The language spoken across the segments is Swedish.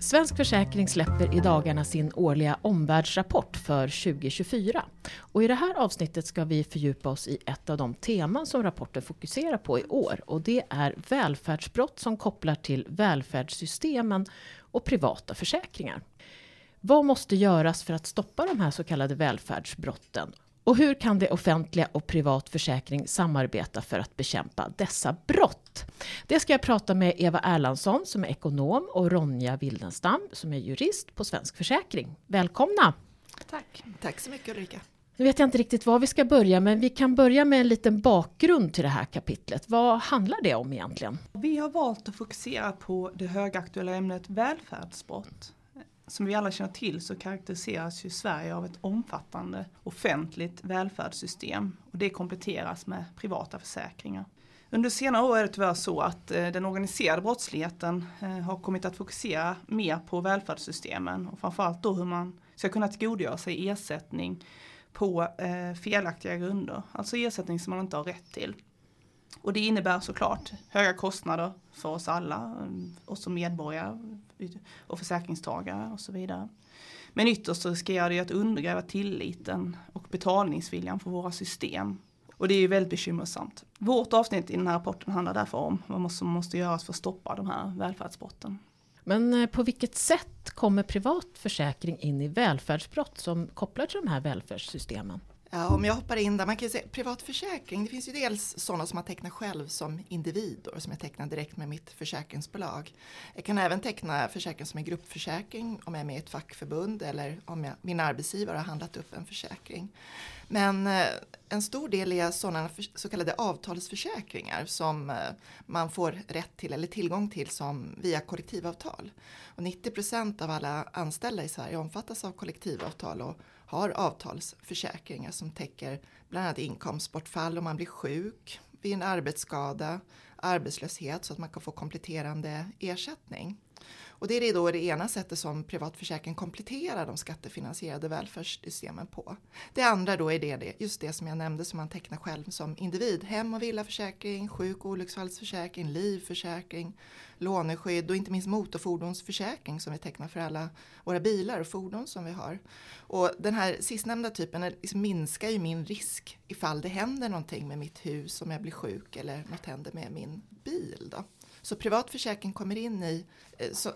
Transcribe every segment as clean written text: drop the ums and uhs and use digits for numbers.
Svensk Försäkring släpper i dagarna sin årliga omvärldsrapport för 2024. Och i det här avsnittet ska vi fördjupa oss i ett av de teman som rapporten fokuserar på i år. Och det är välfärdsbrott som kopplar till välfärdssystemen och privata försäkringar. Vad måste göras för att stoppa de här så kallade välfärdsbrotten? Och hur kan det offentliga och privat försäkring samarbeta för att bekämpa dessa brott? Det ska jag prata med Eva Erlandsson som är ekonom och Ronja Wildenstam som är jurist på Svensk Försäkring. Välkomna! Tack. Tack så mycket Ulrika. Nu vet jag inte riktigt var vi ska börja, men vi kan börja med en liten bakgrund till det här kapitlet. Vad handlar det om egentligen? Vi har valt att fokusera på det högaktuella ämnet välfärdsbrott. Som vi alla känner till så karaktäriseras ju Sverige av ett omfattande offentligt välfärdssystem och det kompletteras med privata försäkringar. Under senare år är det tyvärr så att den organiserade brottsligheten har kommit att fokusera mer på välfärdssystemen och framförallt då hur man ska kunna tillgodogöra sig ersättning på felaktiga grunder, alltså ersättning som man inte har rätt till. Och det innebär såklart höga kostnader för oss alla, oss som medborgare och försäkringstagare och så vidare. Men ytterst riskerar det att undergräva tilliten och betalningsviljan för våra system. Och det är ju väldigt bekymmersamt. Vårt avsnitt i den här rapporten handlar därför om vad som måste göras för att stoppa de här välfärdsbrotten. Men på vilket sätt kommer privat försäkring in i välfärdsbrott som kopplar till de här välfärdssystemen? Ja, om jag hoppar in där, man kan ju säga privatförsäkring, det finns ju dels sådana som man tecknar själv som individ och som jag tecknar direkt med mitt försäkringsbolag. Jag kan även teckna försäkring som en gruppförsäkring om jag är med i ett fackförbund eller om min arbetsgivare har handlat upp en försäkring. Men en stor del är sådana så kallade avtalsförsäkringar som man får rätt till eller tillgång till som via kollektivavtal. Och 90% av alla anställda i Sverige omfattas av kollektivavtal och har avtalsförsäkringar som täcker bland annat inkomstbortfall om man blir sjuk, vid en arbetsskada, arbetslöshet så att man kan få kompletterande ersättning. Och det är då det ena sättet som privatförsäkring kompletterar de skattefinansierade välfärdssystemen på. Det andra då är det, just det som jag nämnde som man tecknar själv som individ. Hem- och villaförsäkring, sjuk- och olycksfallsförsäkring, livförsäkring, låneskydd och inte minst motorfordonsförsäkring som vi tecknar för alla våra bilar och fordon som vi har. Och den här sistnämnda typen liksom minskar ju min risk ifall det händer någonting med mitt hus om jag blir sjuk eller något händer med min bil då. Så privatförsäkring kommer in i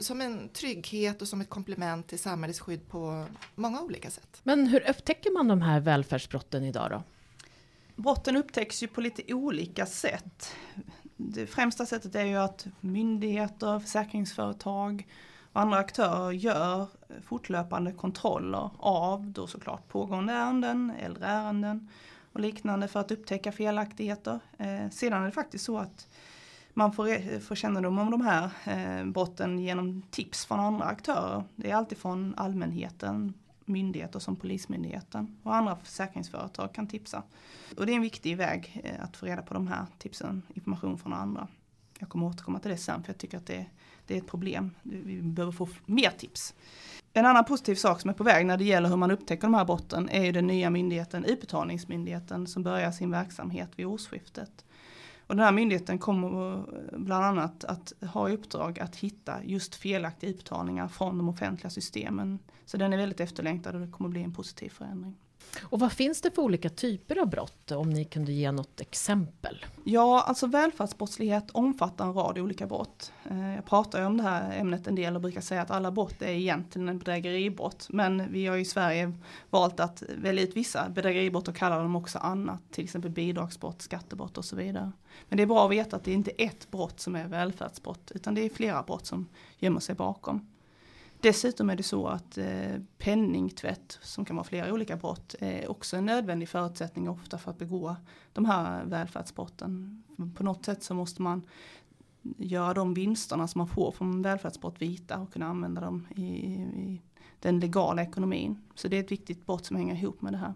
som en trygghet och som ett komplement till samhällets skydd på många olika sätt. Men hur upptäcker man de här välfärdsbrotten idag då? Brotten upptäcks ju på lite olika sätt. Det främsta sättet är ju att myndigheter, försäkringsföretag och andra aktörer gör fortlöpande kontroller av då såklart pågående ärenden, äldre ärenden och liknande för att upptäcka felaktigheter. Sedan är det faktiskt så att man får kännedom om de här brotten genom tips från andra aktörer. Det är alltid från allmänheten, myndigheter som Polismyndigheten och andra försäkringsföretag kan tipsa. Och det är en viktig väg att få reda på de här tipsen, information från andra. Jag kommer återkomma till det sen för jag tycker att det är ett problem. Vi behöver få mer tips. En annan positiv sak som är på väg när det gäller hur man upptäcker de här brotten är ju den nya myndigheten, Utbetalningsmyndigheten, som börjar sin verksamhet vid årsskiftet. Och den här myndigheten kommer bland annat att ha i uppdrag att hitta just felaktiga utbetalningar från de offentliga systemen. Så den är väldigt efterlängtad och det kommer bli en positiv förändring. Och vad finns det för olika typer av brott om ni kunde ge något exempel? Ja, alltså välfärdsbrottslighet omfattar en rad olika brott. Jag pratar ju om det här ämnet en del och brukar säga att alla brott är egentligen en bedrägeribrott. Men vi har ju i Sverige valt att välja ut vissa bedrägeribrott och kalla dem också annat. Till exempel bidragsbrott, skattebrott och så vidare. Men det är bra att veta att det inte är ett brott som är välfärdsbrott utan det är flera brott som gömmer sig bakom. Dessutom är det så att penningtvätt som kan vara flera olika brott är också en nödvändig förutsättning ofta för att begå de här välfärdsbrotten. På något sätt så måste man göra de vinsterna som man får från välfärdsbrott vita och kunna använda dem i den legala ekonomin. Så det är ett viktigt brott som hänger ihop med det här.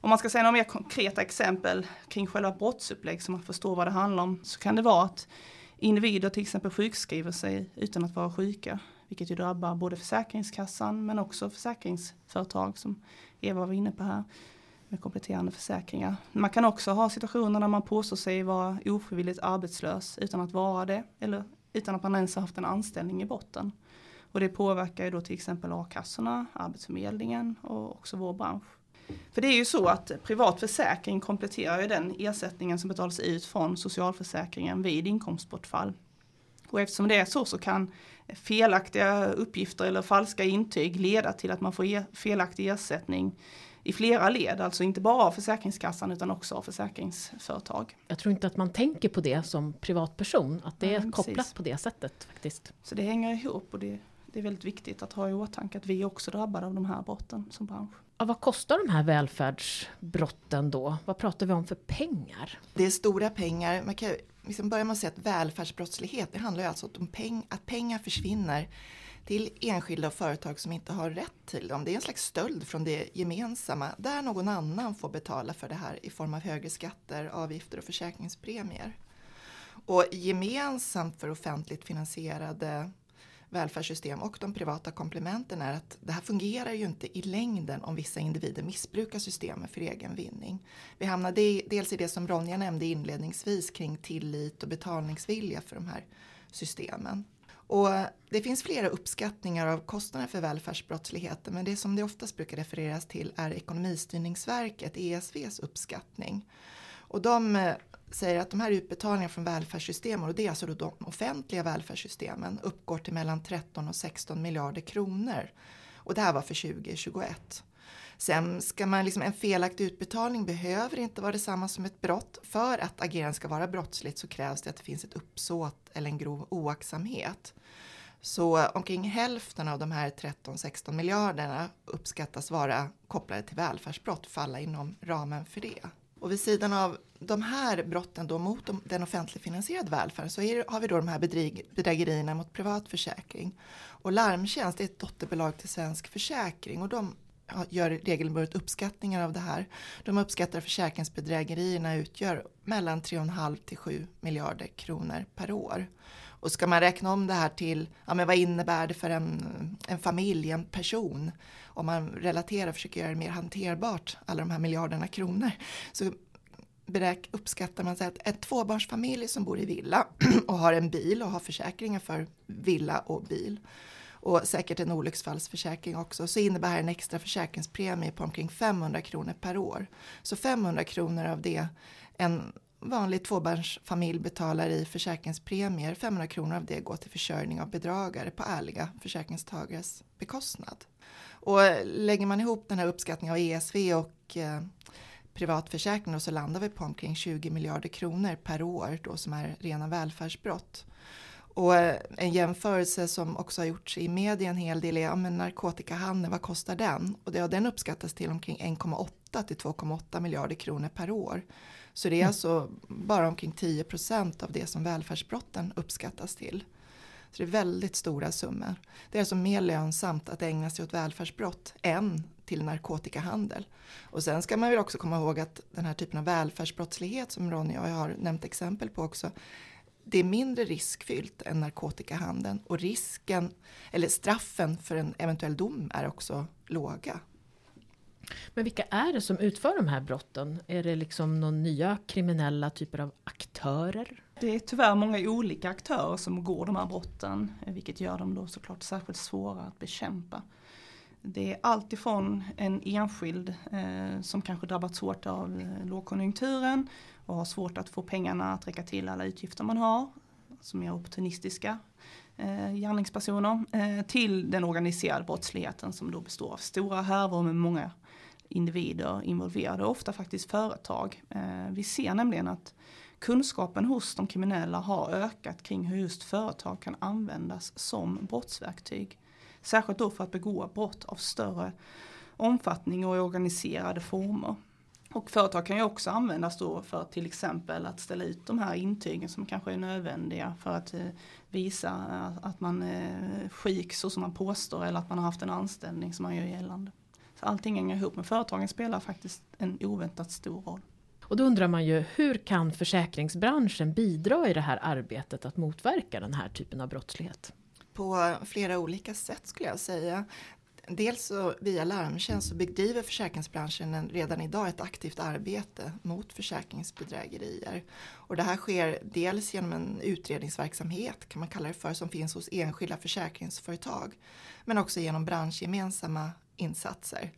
Om man ska säga några mer konkreta exempel kring själva brottsupplägg så man förstår vad det handlar om, så kan det vara att individer till exempel sjukskriver sig utan att vara sjuka, vilket ju drabbar både Försäkringskassan men också försäkringsföretag som Eva var inne på här med kompletterande försäkringar. Man kan också ha situationer när man påstår sig vara ofrivilligt arbetslös utan att vara det eller utan att man ens har haft en anställning i botten. Och det påverkar ju då till exempel a-kassorna, Arbetsförmedlingen och också vår bransch. För det är ju så att privat försäkring kompletterar ju den ersättningen som betalas ut från socialförsäkringen vid inkomstbortfall. Och eftersom det är så kan felaktiga uppgifter eller falska intyg leda till att man får felaktig ersättning i flera led, alltså inte bara av Försäkringskassan utan också av försäkringsföretag. Jag tror inte att man tänker på det som privatperson, att det är kopplat precis på det sättet faktiskt. Så det hänger ihop och det är väldigt viktigt att ha i åtanke att vi är också drabbade av de här brotten som bransch. Ja, vad kostar de här välfärdsbrotten då? Vad pratar vi om för pengar? Det är stora pengar. Man kan liksom börja med att säga att välfärdsbrottslighet, det handlar ju alltså om att pengar försvinner till enskilda och företag som inte har rätt till dem. Det är en slags stöld från det gemensamma där någon annan får betala för det här i form av högre skatter, avgifter och försäkringspremier. Och gemensamt för offentligt finansierade välfärdssystem och de privata komplementen är att det här fungerar ju inte i längden om vissa individer missbrukar systemen för egen vinning. Vi hamnar dels i det som Ronja nämnde inledningsvis kring tillit och betalningsvilja för de här systemen. Och det finns flera uppskattningar av kostnader för välfärdsbrottsligheten, men det som det oftast brukar refereras till är Ekonomistyrningsverket, ESVs uppskattning. Och de säger att de här utbetalningarna från välfärdssystemen, och det är alltså då de offentliga välfärdssystemen, uppgår till mellan 13 och 16 miljarder kronor. Och det här var för 2021. Sen ska man en felaktig utbetalning behöver inte vara detsamma som ett brott. För att agerandet ska vara brottsligt så krävs det att det finns ett uppsåt eller en grov oaktsamhet. Så omkring hälften av de här 13-16 miljarderna uppskattas vara kopplade till välfärdsbrott, falla inom ramen för det. Och vid sidan av de här brotten då mot den offentligt finansierade välfärden så har vi då de här bedrägerierna mot privat försäkring. Och Larmtjänst är ett dotterbolag till Svensk Försäkring och de gör regelbundet uppskattningar av det här. De uppskattar försäkringsbedrägerierna utgör mellan 3,5 till 7 miljarder kronor per år. Och ska man räkna om det här till vad innebär det för en familj, en person, om man relaterar, försöker göra det mer hanterbart, alla de här miljarderna kronor, så uppskattar man att en tvåbarnsfamilj som bor i villa och har en bil och har försäkringar för villa och bil och säkert en olycksfallsförsäkring också, så innebär en extra försäkringspremie på omkring 500 kronor per år. Så 500 kronor av det en vanlig tvåbarnsfamilj betalar i försäkringspremier, 500 kronor av det går till försörjning av bedragare på ärliga försäkringstagares bekostnad. Och lägger man ihop den här uppskattningen av ESV och privatförsäkring och så landar vi på omkring 20 miljarder kronor per år då, som är rena välfärdsbrott. Och en jämförelse som också har gjorts i media en hel del är narkotikahandeln, vad kostar den? Och den uppskattas till omkring 1,8 till 2,8 miljarder kronor per år. Så det är alltså bara omkring 10% av det som välfärdsbrotten uppskattas till. Så det är väldigt stora summor. Det är alltså mer lönsamt att ägna sig åt välfärdsbrott än till narkotikahandel. Och sen ska man väl också komma ihåg att den här typen av välfärdsbrottslighet som Ronja och jag har nämnt exempel på också, det är mindre riskfyllt än narkotikahandeln och straffen för en eventuell dom är också låga. Men vilka är det som utför de här brotten? Är det någon nya kriminella typer av aktörer? Det är tyvärr många olika aktörer som går de här brotten, vilket gör dem då såklart särskilt svåra att bekämpa. Det är allt ifrån en enskild som kanske drabbats hårt av lågkonjunkturen och har svårt att få pengarna att räcka till alla utgifter man har, som är opportunistiska gärningspersoner, till den organiserade brottsligheten som då består av stora härvor med många individer involverade, ofta faktiskt företag. Vi ser nämligen att kunskapen hos de kriminella har ökat kring hur just företag kan användas som brottsverktyg. Särskilt då för att begå brott av större omfattning och i organiserade former. Och företag kan ju också användas då för till exempel att ställa ut de här intygen som kanske är nödvändiga för att visa att man är sjuk så som man påstår eller att man har haft en anställning som man gör gällande. Så allting hänger ihop, men företagen spelar faktiskt en oväntat stor roll. Och då undrar man ju, hur kan försäkringsbranschen bidra i det här arbetet att motverka den här typen av brottslighet? På flera olika sätt skulle jag säga. Dels så via larmtjänst så bedriver försäkringsbranschen redan idag ett aktivt arbete mot försäkringsbedrägerier. Och det här sker dels genom en utredningsverksamhet, kan man kalla det för, som finns hos enskilda försäkringsföretag. Men också genom branschgemensamma insatser.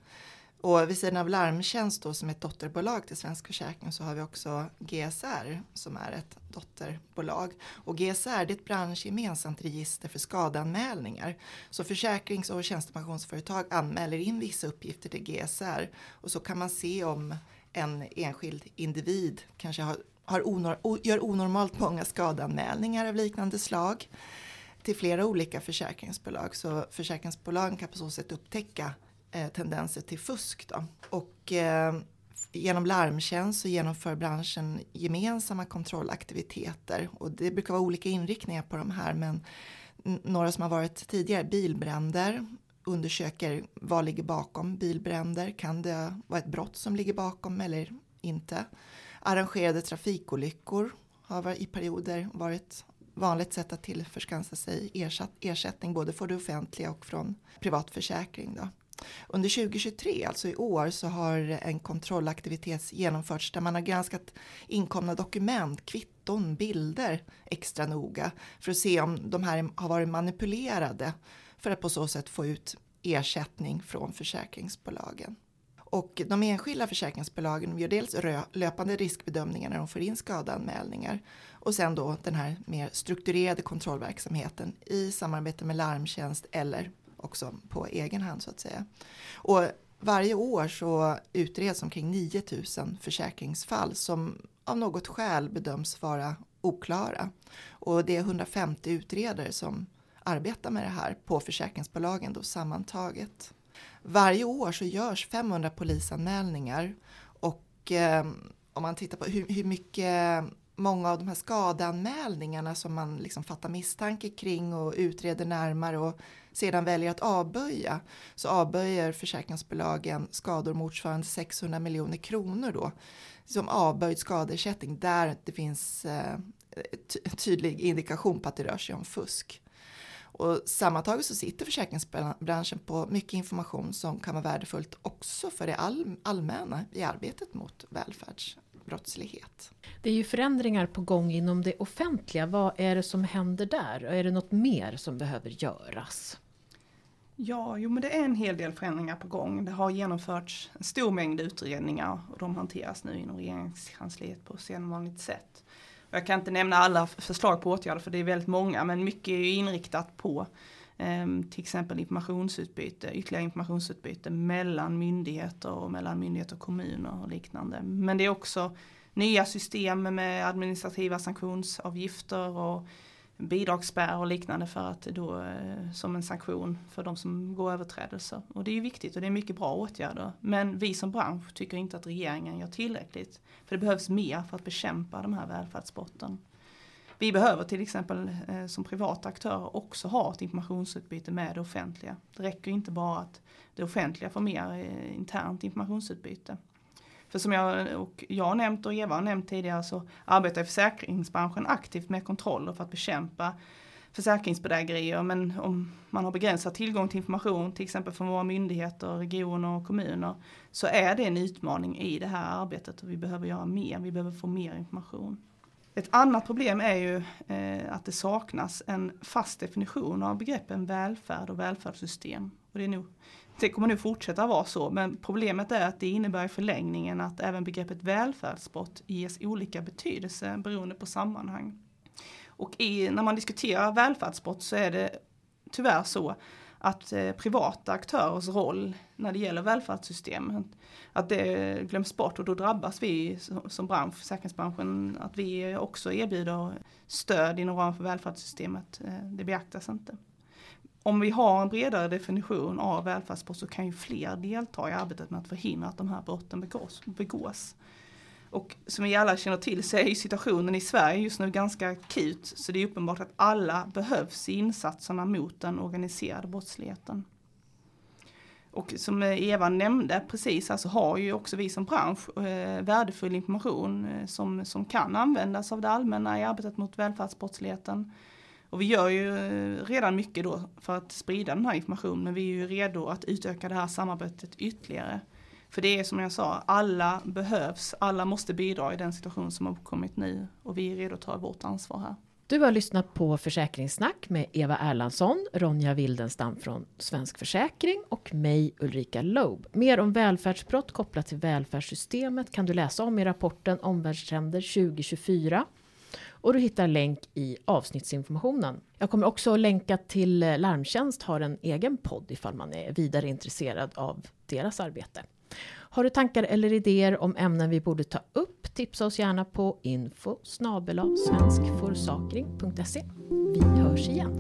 Och vid sidan av larmtjänst då, som är ett dotterbolag till Svensk Försäkring, så har vi också GSR som är ett dotterbolag. Och GSR är ett branschgemensamt register för skadeanmälningar. Så försäkrings- och tjänstepensionsföretag anmäler in vissa uppgifter till GSR. Och så kan man se om en enskild individ kanske gör onormalt många skadeanmälningar av liknande slag till flera olika försäkringsbolag. Så försäkringsbolagen kan på så sätt upptäcka tendenser till fusk då. Och genom larmtjänst så genomför branschen gemensamma kontrollaktiviteter. Och det brukar vara olika inriktningar på de här, men några som har varit tidigare, bilbränder, undersöker vad ligger bakom bilbränder. Kan det vara ett brott som ligger bakom eller inte? Arrangerade trafikolyckor har i perioder varit vanligt sätt att tillförskansa sig ersättning både för det offentliga och från privatförsäkring då. Under 2023, alltså i år, så har en kontrollaktivitet genomförts där man har granskat inkomna dokument, kvitton, bilder extra noga för att se om de här har varit manipulerade för att på så sätt få ut ersättning från försäkringsbolagen. Och de enskilda försäkringsbolagen gör dels löpande riskbedömningar när de får in skadeanmälningar och sen då den här mer strukturerade kontrollverksamheten i samarbete med larmtjänst eller också på egen hand så att säga. Och varje år så utreds omkring 9000 försäkringsfall som av något skäl bedöms vara oklara. Och det är 150 utredare som arbetar med det här på försäkringsbolagen då sammantaget. Varje år så görs 500 polisanmälningar och om man tittar på hur mycket många av de här skadeanmälningarna som man liksom fattar misstanke kring och utreder närmare och sedan väljer att avböja, så avböjer försäkringsbolagen skador motsvarande 600 miljoner kronor då, som avböjd skadeersättning där det finns tydlig indikation på att det rör sig om fusk. Och sammantaget så sitter försäkringsbranschen på mycket information som kan vara värdefullt också för det allmänna i arbetet mot välfärdsbrottslighet. Det är ju förändringar på gång inom det offentliga. Vad är det som händer där? Är det något mer som behöver göras? Ja, men det är en hel del förändringar på gång. Det har genomförts en stor mängd utredningar och de hanteras nu inom regeringskansliet på sedvanligt sätt. Jag kan inte nämna alla förslag på åtgärder för det är väldigt många, men mycket är ju inriktat på till exempel ytterligare informationsutbyte mellan myndigheter och kommuner och liknande. Men det är också nya system med administrativa sanktionsavgifter och bidragsspärr och liknande för att då, som en sanktion för de som går överträdelser. Och det är ju viktigt och det är mycket bra åtgärder. Men vi som bransch tycker inte att regeringen gör tillräckligt. För det behövs mer för att bekämpa de här välfärdsbrotten. Vi behöver till exempel som privata aktörer också ha ett informationsutbyte med det offentliga. Det räcker inte bara att det offentliga får mer internt informationsutbyte. För som jag nämnt och Eva har nämnt tidigare så arbetar försäkringsbranschen aktivt med kontroller för att bekämpa försäkringsbedrägerier. Men om man har begränsad tillgång till information, till exempel från våra myndigheter, regioner och kommuner, så är det en utmaning i det här arbetet och vi behöver göra mer, vi behöver få mer information. Ett annat problem är ju att det saknas en fast definition av begreppen välfärd och välfärdssystem. Och det kommer nu fortsätta vara så, men problemet är att det innebär i förlängningen att även begreppet välfärdsbrott ges olika betydelse beroende på sammanhang. Och när man diskuterar välfärdsbrott så är det tyvärr så att privata aktörers roll när det gäller välfärdssystemet, att det glöms bort och då drabbas vi som bransch, försäkringsbranschen, att vi också erbjuder stöd inom ramen för välfärdssystemet. Det beaktas inte. Om vi har en bredare definition av välfärdsbrott så kan ju fler delta i arbetet med att förhindra att de här brotten begås. Och som vi alla känner till så är ju situationen i Sverige just nu ganska akut. Så det är uppenbart att alla behövs i insatserna mot den organiserade brottsligheten. Och som Eva nämnde precis, alltså har ju också vi som bransch värdefull information som kan användas av det allmänna i arbetet mot välfärdsbrottsligheten. Och vi gör ju redan mycket då för att sprida den här informationen, men vi är ju redo att utöka det här samarbetet ytterligare. För det är som jag sa, alla behövs, alla måste bidra i den situation som har uppkommit nu och vi är redo att ta vårt ansvar här. Du har lyssnat på Försäkringssnack med Eva Erlandsson, Ronja Wildenstam från Svensk Försäkring och mig Ulrika Loeb. Mer om välfärdsbrott kopplat till välfärdssystemet kan du läsa om i rapporten Omvärldstrender 2024. Och du hittar länk i avsnittsinformationen. Jag kommer också länka till Larmtjänst har en egen podd ifall man är vidare intresserad av deras arbete. Har du tankar eller idéer om ämnen vi borde ta upp, tipsa oss gärna på info@svenskforsakring.se. Vi hörs igen.